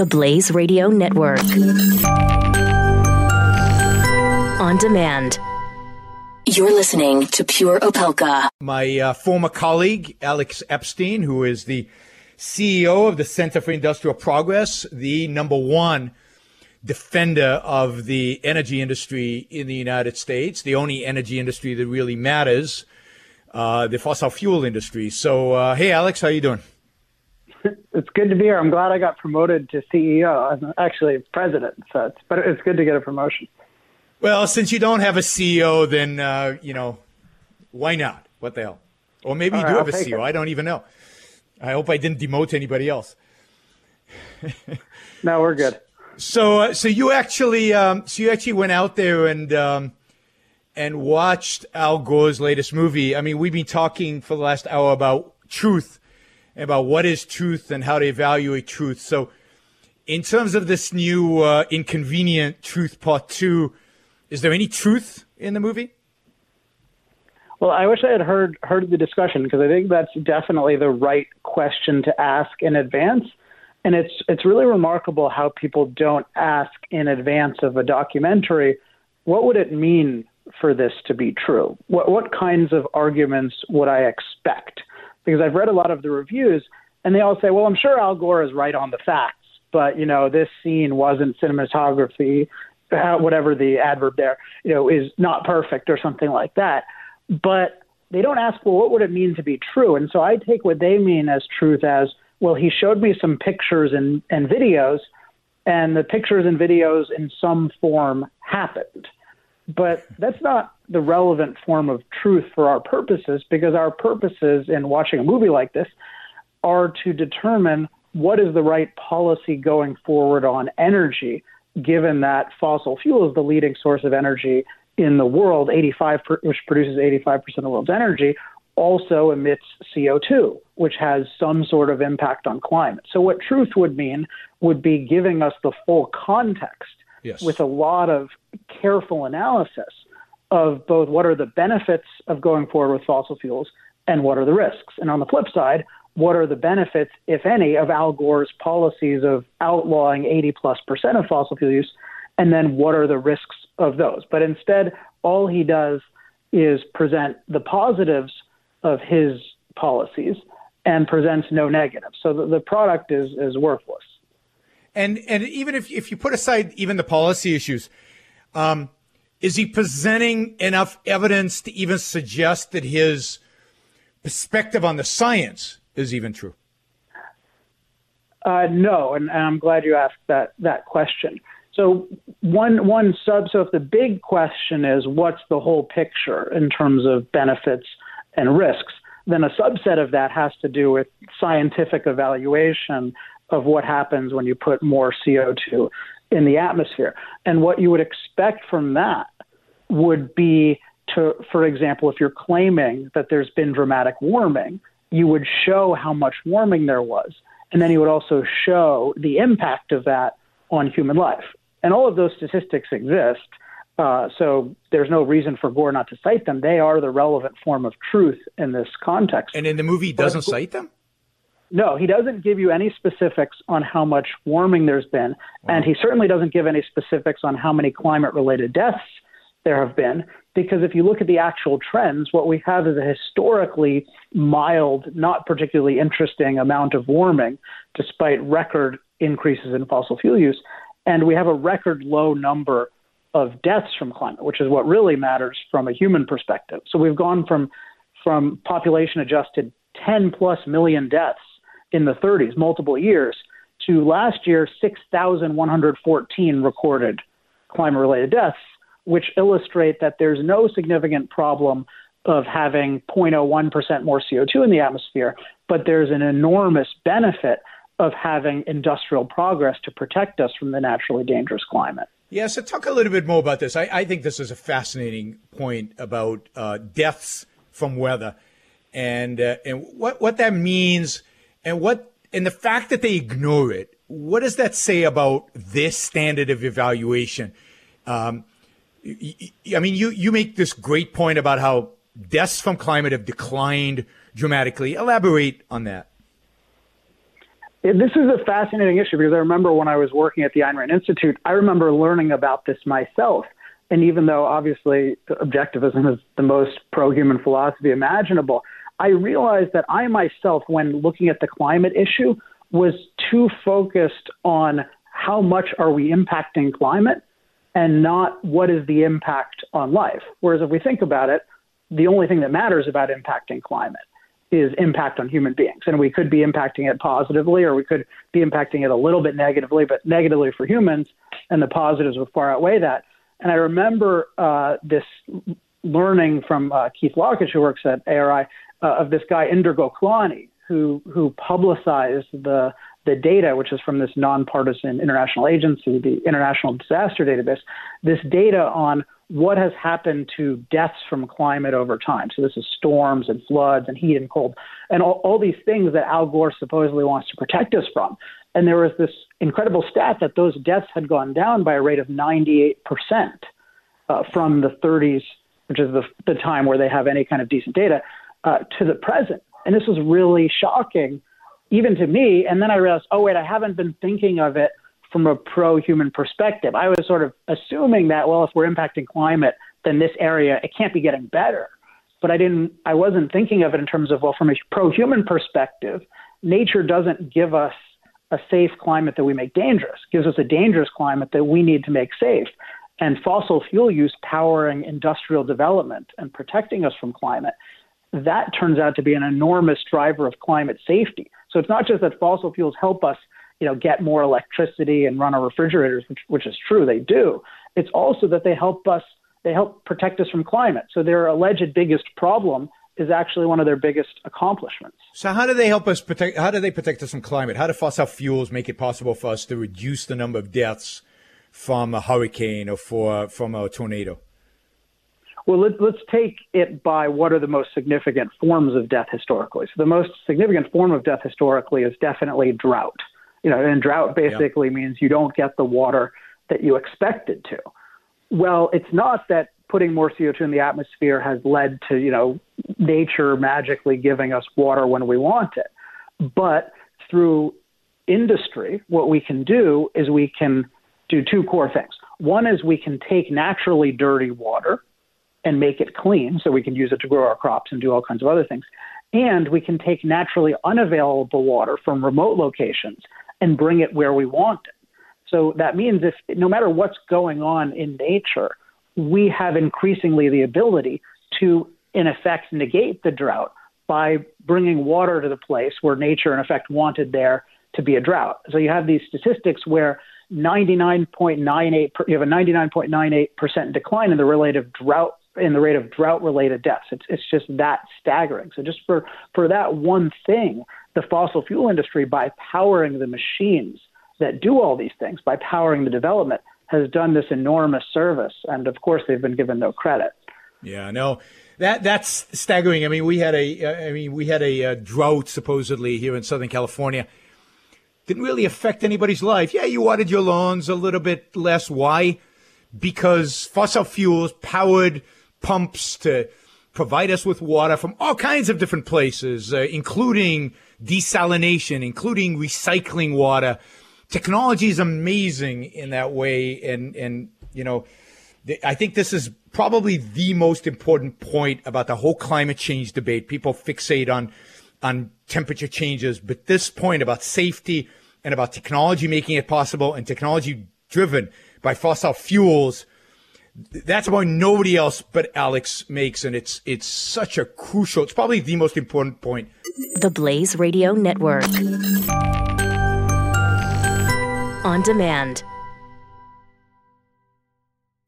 The Blaze Radio Network. On demand. You're listening to Pure Opelka. My former colleague, Alex Epstein, who is the CEO of the Center for Industrial Progress, the number one defender of the energy industry in the United States, the only energy industry that really matters, the fossil fuel industry. So, hey, Alex, how you doing? It's good to be here. I'm glad I got promoted to CEO. I'm actually president, so it's good to get a promotion. Well, since you don't have a CEO, then, you know, why not? What the hell? Or maybe you do have a CEO. I don't even know. I hope I didn't demote anybody else. No, we're good. So you actually went out there and watched Al Gore's latest movie. I mean, we've been talking for the last hour about truth, about what is truth and how to evaluate truth. So, in terms of this new Inconvenient Truth Part 2, is there any truth in the movie? Well, I wish I had heard the discussion, because I think that's definitely the right question to ask in advance. And it's really remarkable how people don't ask in advance of a documentary, what would it mean for this to be true? What kinds of arguments would I expect? Because I've read a lot of the reviews, and they all say, well, I'm sure Al Gore is right on the facts, but, you know, this scene wasn't cinematography, whatever the adverb there, you know, is not perfect or something like that. But they don't ask, well, what would it mean to be true? And so I take what they mean as truth as, well, he showed me some pictures and videos, and the pictures and videos in some form happened. But that's not the relevant form of truth for our purposes, because our purposes in watching a movie like this are to determine what is the right policy going forward on energy, given that fossil fuel is the leading source of energy in the world, which produces 85% of the world's energy, also emits CO2, which has some sort of impact on climate. So what truth would mean would be giving us the full context. Yes. With a lot of careful analysis of both what are the benefits of going forward with fossil fuels and what are the risks. And on the flip side, what are the benefits, if any, of Al Gore's policies of outlawing 80+% of fossil fuel use, and then what are the risks of those. But instead, all he does is present the positives of his policies and presents no negatives. So the product is worthless. And even if you put aside even the policy issues, is he presenting enough evidence to even suggest that his perspective on the science is even true? No, and I'm glad you asked that question. So so if the big question is what's the whole picture in terms of benefits and risks, then a subset of that has to do with scientific evaluation of what happens when you put more CO2 in the atmosphere. And what you would expect from that would be to, for example, if you're claiming that there's been dramatic warming, you would show how much warming there was. And then you would also show the impact of that on human life. And all of those statistics exist. So there's no reason for Gore not to cite them. They are the relevant form of truth in this context. And in the movie, he doesn't cite them? No, he doesn't give you any specifics on how much warming there's been, and he certainly doesn't give any specifics on how many climate-related deaths there have been, because if you look at the actual trends, what we have is a historically mild, not particularly interesting amount of warming, despite record increases in fossil fuel use, and we have a record low number of deaths from climate, which is what really matters from a human perspective. So we've gone from population-adjusted 10-plus million deaths in the 30s, multiple years, to last year, 6,114 recorded climate-related deaths, which illustrate that there's no significant problem of having 0.01% more CO2 in the atmosphere, but there's an enormous benefit of having industrial progress to protect us from the naturally dangerous climate. Yeah, so talk a little bit more about this. I think this is a fascinating point about deaths from weather and what that means. And the fact that they ignore it, what does that say about this standard of evaluation? I mean, you make this great point about how deaths from climate have declined dramatically. Elaborate on that. This is a fascinating issue because I remember when I was working at the Ayn Rand Institute, I remember learning about this myself. And even though obviously objectivism is the most pro-human philosophy imaginable, I realized that I myself, when looking at the climate issue, was too focused on how much are we impacting climate and not what is the impact on life. Whereas if we think about it, the only thing that matters about impacting climate is impact on human beings. And we could be impacting it positively, or we could be impacting it a little bit negatively, but negatively for humans, and the positives would far outweigh that. And I remember this learning from Keith Lockett, who works at ARI, of this guy, Inder Goklani, who publicized the data, which is from this nonpartisan international agency, the International Disaster Database, this data on what has happened to deaths from climate over time. So this is storms and floods and heat and cold and all these things that Al Gore supposedly wants to protect us from. And there was this incredible stat that those deaths had gone down by a rate of 98% from the 30s, which is the time where they have any kind of decent data, to the present. And this was really shocking, even to me. And then I realized, oh, wait, I haven't been thinking of it from a pro-human perspective. I was sort of assuming that, well, if we're impacting climate, then this area, it can't be getting better. But I wasn't thinking of it in terms of, well, from a pro-human perspective, nature doesn't give us a safe climate that we make dangerous. It gives us a dangerous climate that we need to make safe. And fossil fuel use powering industrial development and protecting us from climate, that turns out to be an enormous driver of climate safety. So it's not just that fossil fuels help us, get more electricity and run our refrigerators, which is true, they do. It's also that they help protect us from climate. So their alleged biggest problem is actually one of their biggest accomplishments. So how do they help us protect? How do they protect us from climate? How do fossil fuels make it possible for us to reduce the number of deaths from a hurricane or from a tornado? Well, let's take it by what are the most significant forms of death historically. So the most significant form of death historically is definitely drought. And drought basically means you don't get the water that you expected to. Well, it's not that putting more CO2 in the atmosphere has led to, nature magically giving us water when we want it. But through industry, what we can do is we can do two core things. One is we can take naturally dirty water and make it clean, so we can use it to grow our crops and do all kinds of other things. And we can take naturally unavailable water from remote locations and bring it where we want it. So that means if no matter what's going on in nature, we have increasingly the ability to, in effect, negate the drought by bringing water to the place where nature, in effect, wanted there to be a drought. So you have these statistics where you have a 99.98% decline in the relative drought in the rate of drought-related deaths. It's just that staggering. So just for that one thing, the fossil fuel industry, by powering the machines that do all these things, by powering the development, has done this enormous service. And, of course, they've been given no credit. Yeah, no, that's staggering. I mean, we had a drought supposedly here in Southern California. Didn't really affect anybody's life. Yeah, you watered your lawns a little bit less. Why? Because fossil fuels powered pumps to provide us with water from all kinds of different places, including desalination, including recycling water. Technology is amazing in that way. And I think this is probably the most important point about the whole climate change debate. People fixate on temperature changes, but this point about safety and about technology making it possible and technology driven by fossil fuels, that's a point nobody else but Alex makes, and it's such a crucial, it's probably the most important point. The Blaze Radio Network. On demand.